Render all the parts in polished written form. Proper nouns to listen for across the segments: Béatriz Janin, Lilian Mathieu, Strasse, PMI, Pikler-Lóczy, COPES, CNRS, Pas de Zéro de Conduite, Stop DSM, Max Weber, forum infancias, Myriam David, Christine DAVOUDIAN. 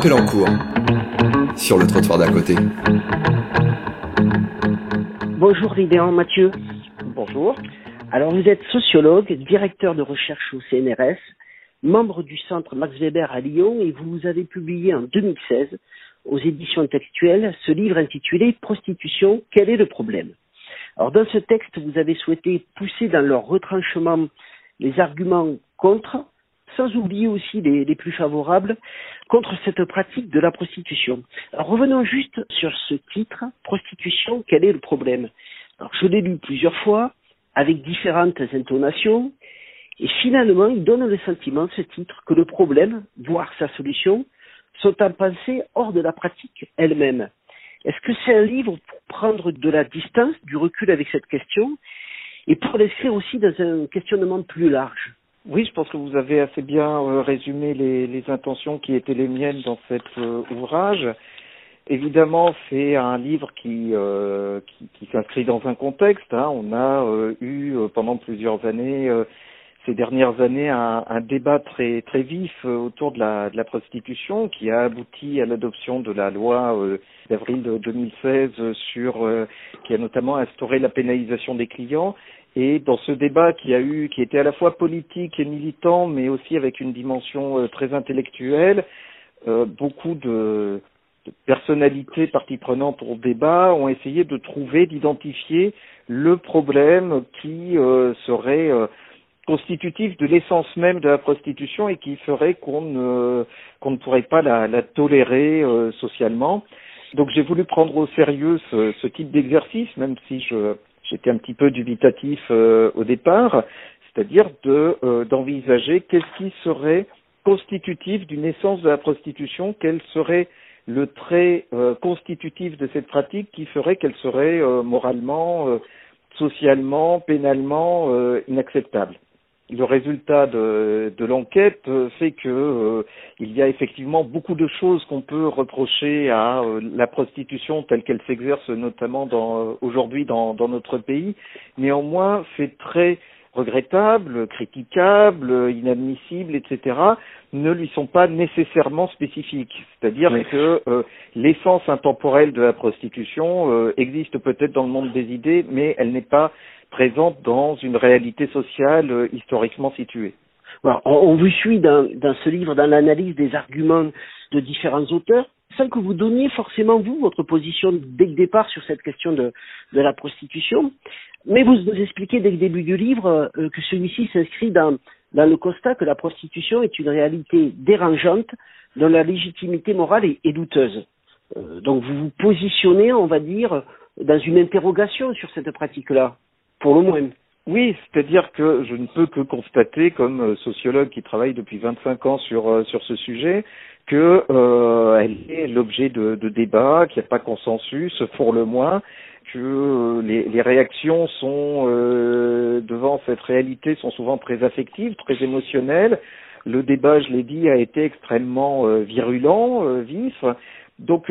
Appel en cours sur le trottoir d'à côté. Bonjour Lilian Mathieu. Bonjour. Alors vous êtes sociologue, directeur de recherche au CNRS, membre du centre Max Weber à Lyon et vous avez publié en 2016 aux éditions textuelles ce livre intitulé « Prostitution, quel est le problème ?» Alors dans ce texte, vous avez souhaité pousser dans leur retranchement les arguments contre, sans oublier aussi les plus favorables, contre cette pratique de la prostitution. Alors, revenons juste sur ce titre, prostitution, quel est le problème ? Alors, je l'ai lu plusieurs fois, avec différentes intonations, et finalement, il donne le sentiment, ce titre, que le problème, voire sa solution, sont en pensée hors de la pratique elle-même. Est-ce que c'est un livre pour prendre de la distance, du recul avec cette question, et pour l'inscrire aussi dans un questionnement plus large ? Oui, je pense que vous avez assez bien résumé les intentions qui étaient les miennes dans cet ouvrage. Évidemment, c'est un livre qui s'inscrit dans un contexte. On a eu pendant plusieurs années, ces dernières années, un débat très très vif autour de la prostitution qui a abouti à l'adoption de la loi d'avril 2016 qui a notamment instauré la pénalisation des clients. Et dans ce débat qui était à la fois politique et militant, mais aussi avec une dimension très intellectuelle, beaucoup de personnalités parties prenantes au débat ont essayé de trouver, d'identifier le problème qui serait constitutif de l'essence même de la prostitution et qui ferait qu'on ne pourrait pas la tolérer socialement. Donc j'ai voulu prendre au sérieux ce type d'exercice, même si j'étais un petit peu dubitatif au départ, c'est-à-dire d'envisager qu'est-ce qui serait constitutif d'une essence de la prostitution, quel serait le trait constitutif de cette pratique qui ferait qu'elle serait moralement, socialement, pénalement inacceptable. Le résultat de l'enquête fait que il y a effectivement beaucoup de choses qu'on peut reprocher à la prostitution telle qu'elle s'exerce notamment aujourd'hui dans notre pays. Néanmoins, c'est très regrettable, critiquable, inadmissible, etc., ne lui sont pas nécessairement spécifiques. C'est-à-dire que l'essence intemporelle de la prostitution existe peut-être dans le monde des idées, mais elle n'est pas présente dans une réalité sociale historiquement située. Alors, on vous suit dans ce livre, dans l'analyse des arguments de différents auteurs, sans que vous donniez forcément, vous, votre position dès le départ sur cette question de la prostitution, mais vous nous expliquez dès le début du livre que celui-ci s'inscrit dans le constat que la prostitution est une réalité dérangeante dont la légitimité morale est douteuse. Donc vous vous positionnez, on va dire, dans une interrogation sur cette pratique-là. Pour le moins. Oui, c'est-à-dire que je ne peux que constater, comme sociologue qui travaille depuis 25 ans sur ce sujet, que elle est l'objet de débats, qu'il n'y a pas consensus, pour le moins, que les réactions sont devant cette réalité sont souvent très affectives, très émotionnelles. Le débat, je l'ai dit, a été extrêmement virulent, vif. Donc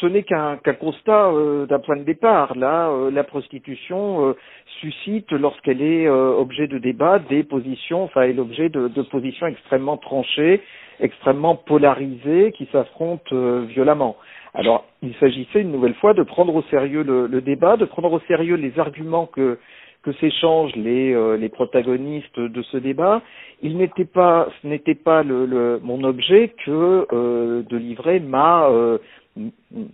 ce n'est qu'un constat d'un point de départ. Là, la prostitution suscite, lorsqu'elle est objet de débat, elle est l'objet de positions extrêmement tranchées, extrêmement polarisées, qui s'affrontent violemment. Alors, il s'agissait une nouvelle fois de prendre au sérieux le débat, de prendre au sérieux les arguments que s'échangent les protagonistes de ce débat. Ce n'était pas mon objet que de livrer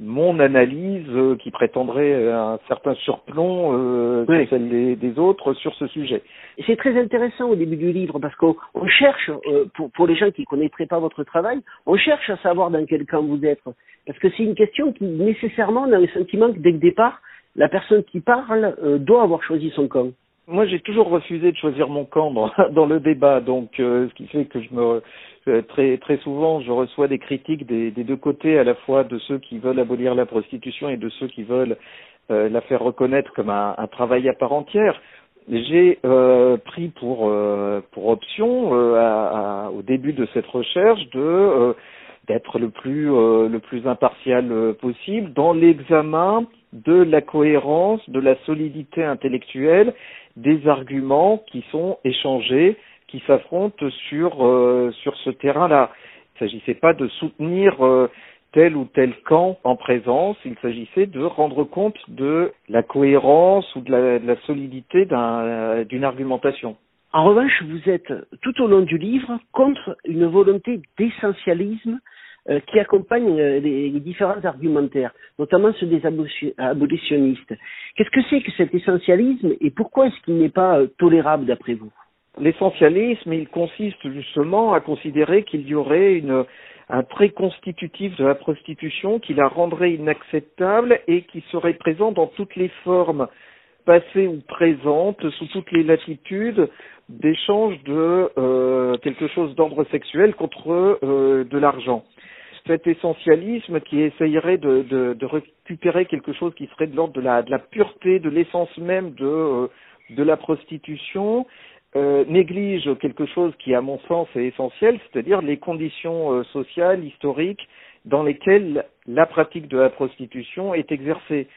mon analyse qui prétendrait un certain surplomb oui. Que celle des autres sur ce sujet. C'est très intéressant au début du livre parce qu'on cherche, pour les gens qui ne connaîtraient pas votre travail, on cherche à savoir dans quel camp vous êtes. Parce que c'est une question qui nécessairement on a le sentiment que dès le départ, la personne qui parle doit avoir choisi son camp. Moi, j'ai toujours refusé de choisir mon camp dans le débat, donc ce qui fait que très très souvent, je reçois des critiques des deux côtés, à la fois de ceux qui veulent abolir la prostitution et de ceux qui veulent la faire reconnaître comme un travail à part entière. J'ai pris pour option au début de cette recherche d'être le plus impartial possible dans l'examen de la cohérence, de la solidité intellectuelle, des arguments qui sont échangés, qui s'affrontent sur ce terrain-là. Il ne s'agissait pas de soutenir tel ou tel camp en présence, il s'agissait de rendre compte de la cohérence ou de la solidité d'une argumentation. En revanche, vous êtes tout au long du livre contre une volonté d'essentialisme qui accompagne les différents argumentaires, notamment ceux des abolitionnistes. Qu'est-ce que c'est que cet essentialisme et pourquoi est-ce qu'il n'est pas tolérable d'après vous ? L'essentialisme, il consiste justement à considérer qu'il y aurait un trait constitutif de la prostitution qui la rendrait inacceptable et qui serait présent dans toutes les formes, passées ou présentes, sous toutes les latitudes, d'échange de quelque chose d'ordre sexuel contre de l'argent. Cet essentialisme qui essayerait de récupérer quelque chose qui serait de l'ordre de la pureté, de l'essence même de la prostitution, néglige quelque chose qui, à mon sens, est essentiel, c'est-à-dire les conditions sociales, historiques, dans lesquelles la pratique de la prostitution est exercée.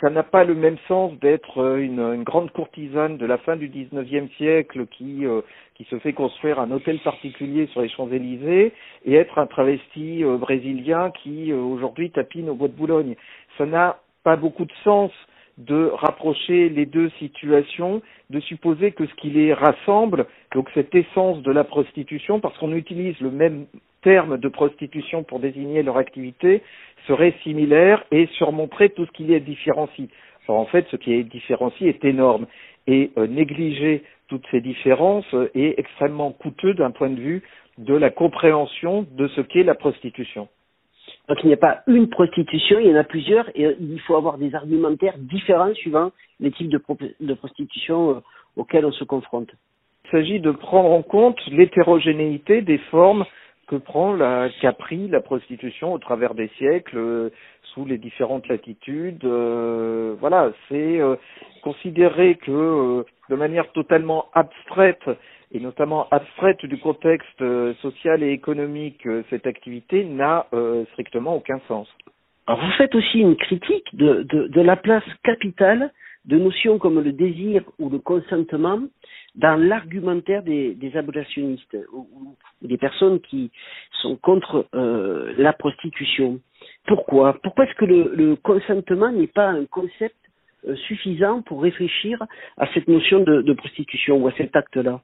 Ça n'a pas le même sens d'être une grande courtisane de la fin du XIXe siècle qui se fait construire un hôtel particulier sur les Champs-Élysées et être un travesti brésilien qui, aujourd'hui, tapine au bois de Boulogne. Ça n'a pas beaucoup de sens de rapprocher les deux situations, de supposer que ce qui les rassemble, donc cette essence de la prostitution, parce qu'on utilise le même terme de prostitution pour désigner leur activité, serait similaire et surmonterait tout ce qui les différencie. Alors en fait, ce qui les différencie est énorme et négliger toutes ces différences est extrêmement coûteux d'un point de vue de la compréhension de ce qu'est la prostitution. Donc il n'y a pas une prostitution, il y en a plusieurs et il faut avoir des argumentaires différents suivant les types de prostitution auxquels on se confronte. Il s'agit de prendre en compte l'hétérogénéité des formes qu'a pris la prostitution au travers des siècles, sous les différentes latitudes. Voilà, c'est considérer que de manière totalement abstraite, et notamment abstraite du contexte social et économique, cette activité n'a strictement aucun sens. Alors vous faites aussi une critique de la place capitale de notions comme le désir ou le consentement dans l'argumentaire des abolitionnistes ou des personnes qui sont contre la prostitution. Pourquoi est-ce que le consentement n'est pas un concept suffisant pour réfléchir à cette notion de prostitution ou à cet acte-là ?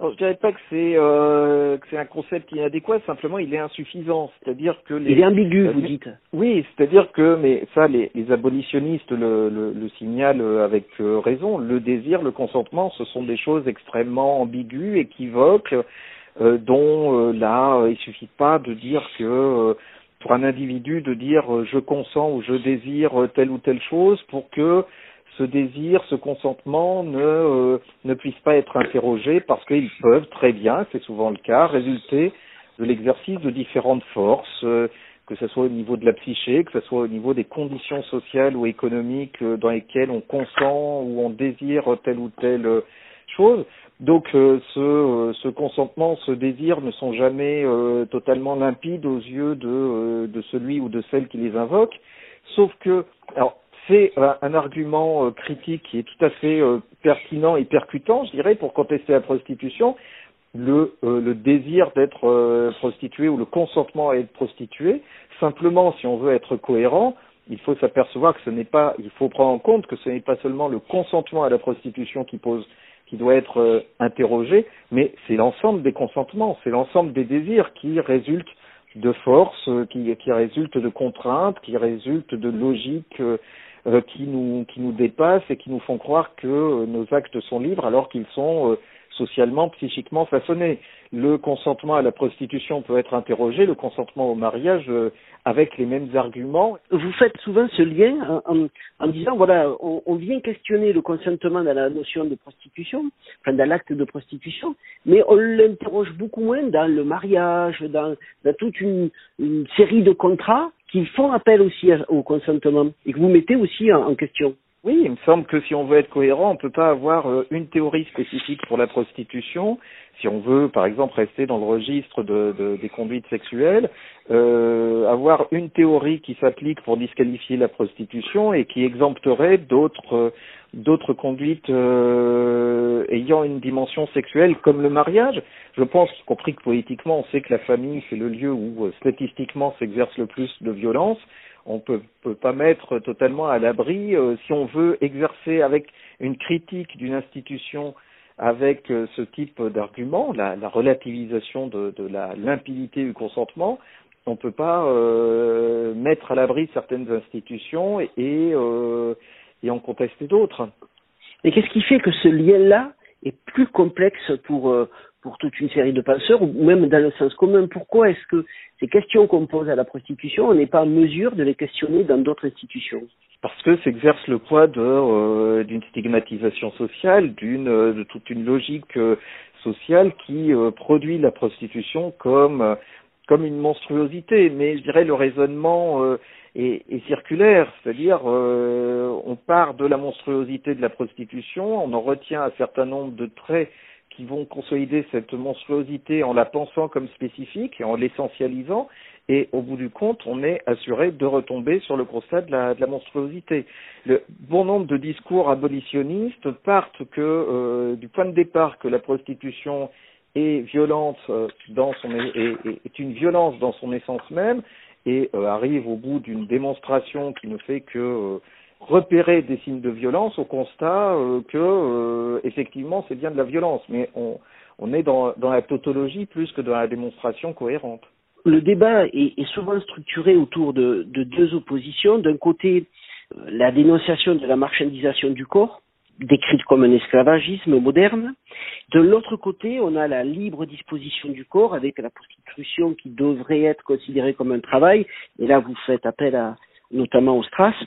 Alors, je dirais pas que c'est un concept inadéquat, simplement il est insuffisant, c'est-à-dire que... Il est ambigu, vous dites. Oui, c'est-à-dire que, mais ça, les abolitionnistes le signalent avec raison, le désir, le consentement, ce sont des choses extrêmement ambiguës, équivoques, il suffit pas de dire que... pour un individu de dire « je consens » ou « je désire telle ou telle chose » pour que ce désir, ce consentement ne puisse pas être interrogé parce qu'ils peuvent très bien, c'est souvent le cas, résulter de l'exercice de différentes forces, que ce soit au niveau de la psyché, que ce soit au niveau des conditions sociales ou économiques dans lesquelles on consent ou on désire telle ou telle chose. Donc ce consentement, ce désir ne sont jamais totalement limpides aux yeux de celui ou de celle qui les invoque, sauf que... alors, c'est un argument critique qui est tout à fait pertinent et percutant, je dirais, pour contester la prostitution. Le désir d'être prostitué ou le consentement à être prostitué. Simplement, si on veut être cohérent, il faut s'apercevoir que ce n'est pas, il faut prendre en compte que ce n'est pas seulement le consentement à la prostitution qui doit être interrogé, mais c'est l'ensemble des consentements, c'est l'ensemble des désirs qui résultent de forces, qui résultent de contraintes, qui résultent de logiques qui nous dépassent et qui nous font croire que nos actes sont libres alors qu'ils sont socialement, psychiquement façonnés. Le consentement à la prostitution peut être interrogé, le consentement au mariage avec les mêmes arguments. Vous faites souvent ce lien en disant, voilà, on vient questionner le consentement dans la notion de prostitution, enfin dans l'acte de prostitution, mais on l'interroge beaucoup moins dans le mariage, dans toute une série de contrats qui font appel aussi au consentement et que vous mettez aussi en question. Oui, il me semble que si on veut être cohérent, on ne peut pas avoir une théorie spécifique pour la prostitution. Si on veut, par exemple, rester dans le registre des conduites sexuelles, avoir une théorie qui s'applique pour disqualifier la prostitution et qui exempterait d'autres conduites ayant une dimension sexuelle comme le mariage. Je pense, y compris que politiquement, on sait que la famille, c'est le lieu où statistiquement s'exerce le plus de violence. On peut pas mettre totalement à l'abri, si on veut exercer avec une critique d'une institution, avec ce type d'argument, la relativisation de la limpidité du consentement, on ne peut pas mettre à l'abri certaines institutions et en contester d'autres. Mais qu'est-ce qui fait que ce lien-là est plus complexe pour toute une série de penseurs, ou même dans le sens commun? Pourquoi est-ce que ces questions qu'on pose à la prostitution, on n'est pas en mesure de les questionner dans d'autres institutions? Parce que s'exerce le poids d'une stigmatisation sociale, de toute une logique sociale qui produit la prostitution comme une monstruosité. Mais je dirais le raisonnement est circulaire, c'est-à-dire on part de la monstruosité de la prostitution, on en retient un certain nombre de traits qui vont consolider cette monstruosité en la pensant comme spécifique et en l'essentialisant, et au bout du compte, on est assuré de retomber sur le constat de la monstruosité. Le bon nombre de discours abolitionnistes partent du point de départ que la prostitution est une violence dans son essence même, et arrive au bout d'une démonstration qui ne fait que repérer des signes de violence au constat que effectivement c'est bien de la violence, mais on est dans la tautologie plus que dans la démonstration cohérente. Le débat est souvent structuré autour de deux oppositions. D'un côté, la dénonciation de la marchandisation du corps, décrite comme un esclavagisme moderne. De l'autre côté, on a la libre disposition du corps avec la prostitution qui devrait être considérée comme un travail. Et là, vous faites appel notamment aux Strasse.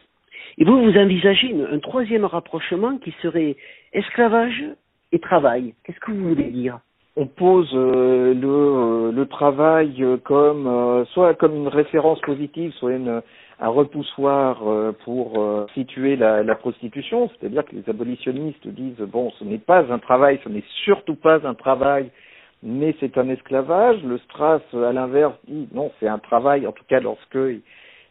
Et vous envisagez un troisième rapprochement qui serait esclavage et travail. Qu'est-ce que vous voulez dire ? On pose le travail comme soit comme une référence positive, soit un repoussoir pour situer la prostitution, c'est-à-dire que les abolitionnistes disent bon, ce n'est pas un travail, ce n'est surtout pas un travail, mais c'est un esclavage. Le Strasse, à l'inverse, dit non, c'est un travail, en tout cas lorsque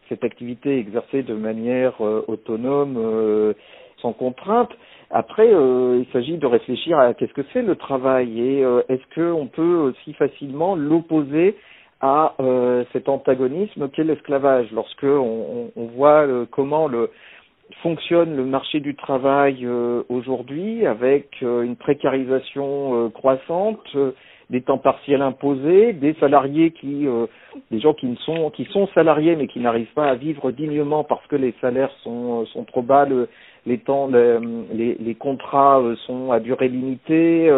cette activité est exercée de manière autonome, sans contrainte. Après, il s'agit de réfléchir à qu'est-ce que c'est le travail et est-ce qu'on peut si facilement l'opposer à cet antagonisme qu'est l'esclavage. Lorsque on voit comment fonctionne le marché du travail aujourd'hui avec une précarisation croissante, des temps partiels imposés, des salariés des gens qui sont salariés mais qui n'arrivent pas à vivre dignement parce que les salaires sont trop bas, les contrats sont à durée limitée,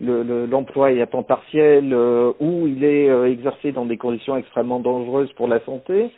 l'emploi est à temps partiel ou il est exercé dans des conditions extrêmement dangereuses pour la santé.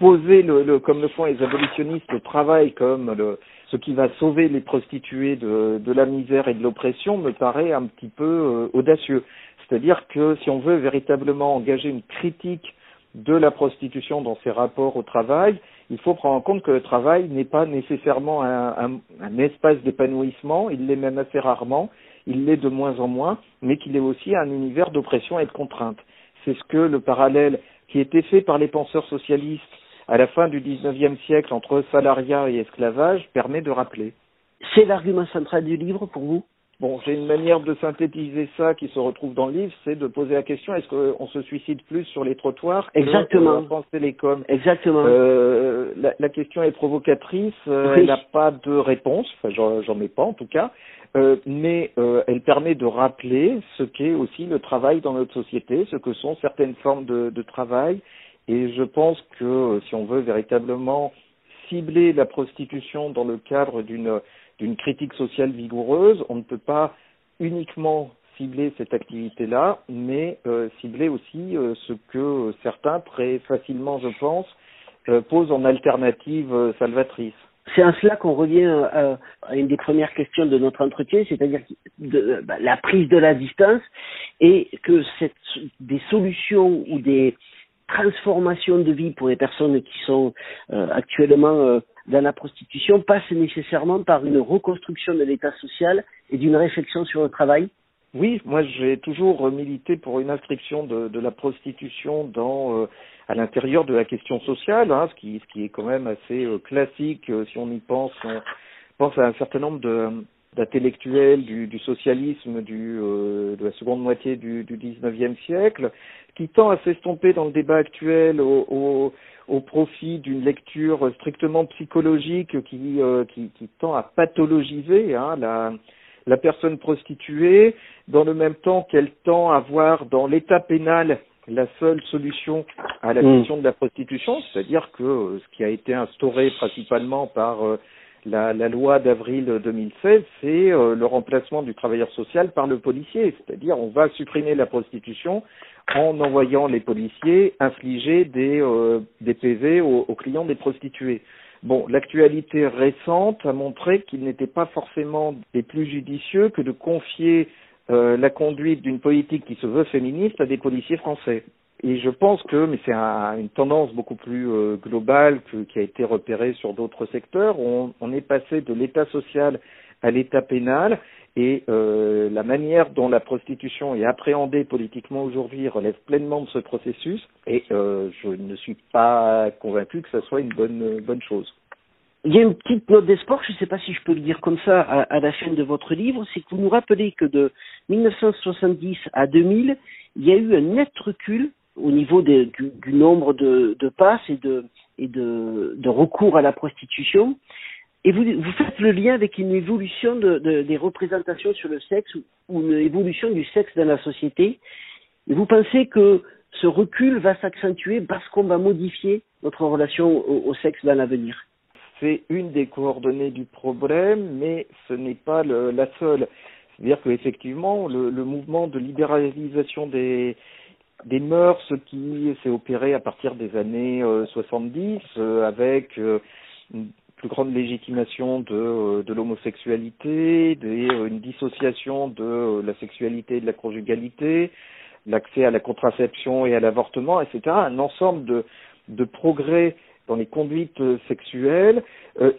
Poser comme le font les abolitionnistes, le travail comme ce qui va sauver les prostituées de la misère et de l'oppression me paraît un petit peu audacieux. C'est-à-dire que si on veut véritablement engager une critique de la prostitution dans ses rapports au travail, il faut prendre en compte que le travail n'est pas nécessairement un espace d'épanouissement, il l'est même assez rarement, il l'est de moins en moins, mais qu'il est aussi un univers d'oppression et de contrainte. C'est ce que le parallèle qui était fait par les penseurs socialistes à la fin du XIXe siècle entre salariat et esclavage permet de rappeler. C'est l'argument central du livre pour vous? Bon, j'ai une manière de synthétiser ça qui se retrouve dans le livre, c'est de poser la question, est-ce qu'on se suicide plus sur les trottoirs que en France Télécom? Exactement. La question est provocatrice, oui. Elle n'a pas de réponse, enfin, j'en ai pas en tout cas, mais elle permet de rappeler ce qu'est aussi le travail dans notre société, ce que sont certaines formes de travail, et je pense que si on veut véritablement cibler la prostitution dans le cadre d'une critique sociale vigoureuse, on ne peut pas uniquement cibler cette activité-là, mais cibler aussi ce que certains, très facilement je pense, posent en alternative salvatrice. C'est en cela qu'on revient à une des premières questions de notre entretien, c'est-à-dire la prise de la distance et que des solutions ou des transformations de vie pour les personnes qui sont actuellement... dans la prostitution passe nécessairement par une reconstruction de l'état social et d'une réflexion sur le travail? Oui, moi j'ai toujours milité pour une inscription de la prostitution à l'intérieur de la question sociale, hein, ce qui est quand même assez classique si on y pense. On pense à un certain nombre de d'intellectuels du socialisme de la seconde moitié du XIXe siècle, qui tend à s'estomper dans le débat actuel au profit d'une lecture strictement psychologique qui tend à pathologiser la personne prostituée, dans le même temps qu'elle tend à voir dans l'état pénal la seule solution à la question de la prostitution, c'est-à-dire que ce qui a été instauré principalement par la loi d'avril 2016, c'est le remplacement du travailleur social par le policier, c'est-à-dire on va supprimer la prostitution en envoyant les policiers infliger des PV aux clients des prostituées. Bon, l'actualité récente a montré qu'il n'était pas forcément des plus judicieux que de confier la conduite d'une politique qui se veut féministe à des policiers français. Et je pense que, mais c'est une tendance beaucoup plus globale qui a été repérée sur d'autres secteurs, on est passé de l'état social à l'état pénal, et la manière dont la prostitution est appréhendée politiquement aujourd'hui relève pleinement de ce processus, et je ne suis pas convaincu que ça soit une bonne chose. Il y a une petite note d'espoir, je ne sais pas si je peux le dire comme ça, à la fin de votre livre, c'est que vous nous rappelez que de 1970 à 2000, il y a eu un net recul au niveau du nombre de passes et de recours à la prostitution. Et vous faites le lien avec une évolution des représentations sur le sexe ou une évolution du sexe dans la société. Et vous pensez que ce recul va s'accentuer parce qu'on va modifier notre relation au sexe dans l'avenir? C'est une des coordonnées du problème, mais ce n'est pas la seule. C'est-à-dire qu'effectivement, le mouvement de libéralisation des mœurs qui s'est opéré à partir des années 70, avec une plus grande légitimation de l'homosexualité, une dissociation de la sexualité et de la conjugalité, l'accès à la contraception et à l'avortement, etc., un ensemble de progrès dans les conduites sexuelles,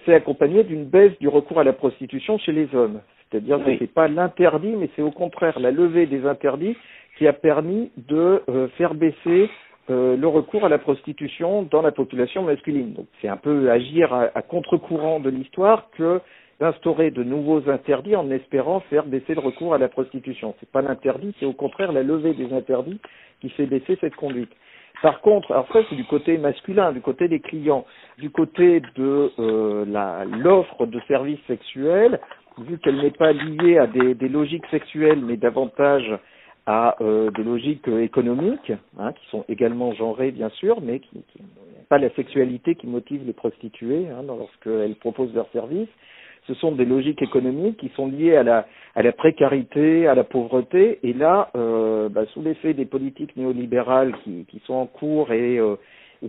c'est accompagné d'une baisse du recours à la prostitution chez les hommes. C'est-à-dire que c'est pas l'interdit, mais c'est au contraire la levée des interdits qui a permis de faire baisser le recours à la prostitution dans la population masculine. Donc c'est un peu agir à contre-courant de l'histoire que d'instaurer de nouveaux interdits en espérant faire baisser le recours à la prostitution. C'est pas l'interdit, c'est au contraire la levée des interdits qui fait baisser cette conduite. Par contre, alors ça c'est du côté masculin, du côté des clients, du côté de l'offre de services sexuels, vu qu'elle n'est pas liée à des logiques sexuelles, mais davantage à des logiques économiques, qui sont également genrées bien sûr, mais qui n'est pas la sexualité qui motive les prostituées lorsqu'elles proposent leurs services. Ce sont des logiques économiques qui sont liées à la précarité, à la pauvreté. Et là, sous l'effet des politiques néolibérales qui sont en cours et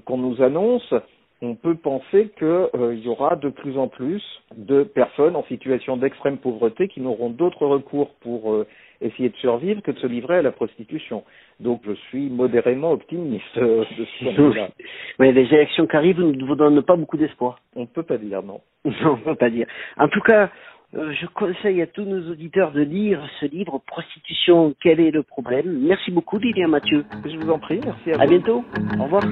qu'on nous annonce, on peut penser qu'il y aura de plus en plus de personnes en situation d'extrême pauvreté qui n'auront d'autres recours pour essayer de survivre que de se livrer à la prostitution. Donc je suis modérément optimiste de ce point-là. Mais les élections qui arrivent ne vous donnent pas beaucoup d'espoir. On ne peut pas dire non. Non, on ne peut pas dire. En tout cas, je conseille à tous nos auditeurs de lire ce livre, Prostitution, quel est le problème? Merci beaucoup Lilian Mathieu. Je vous en prie, merci à vous. À bientôt, au revoir.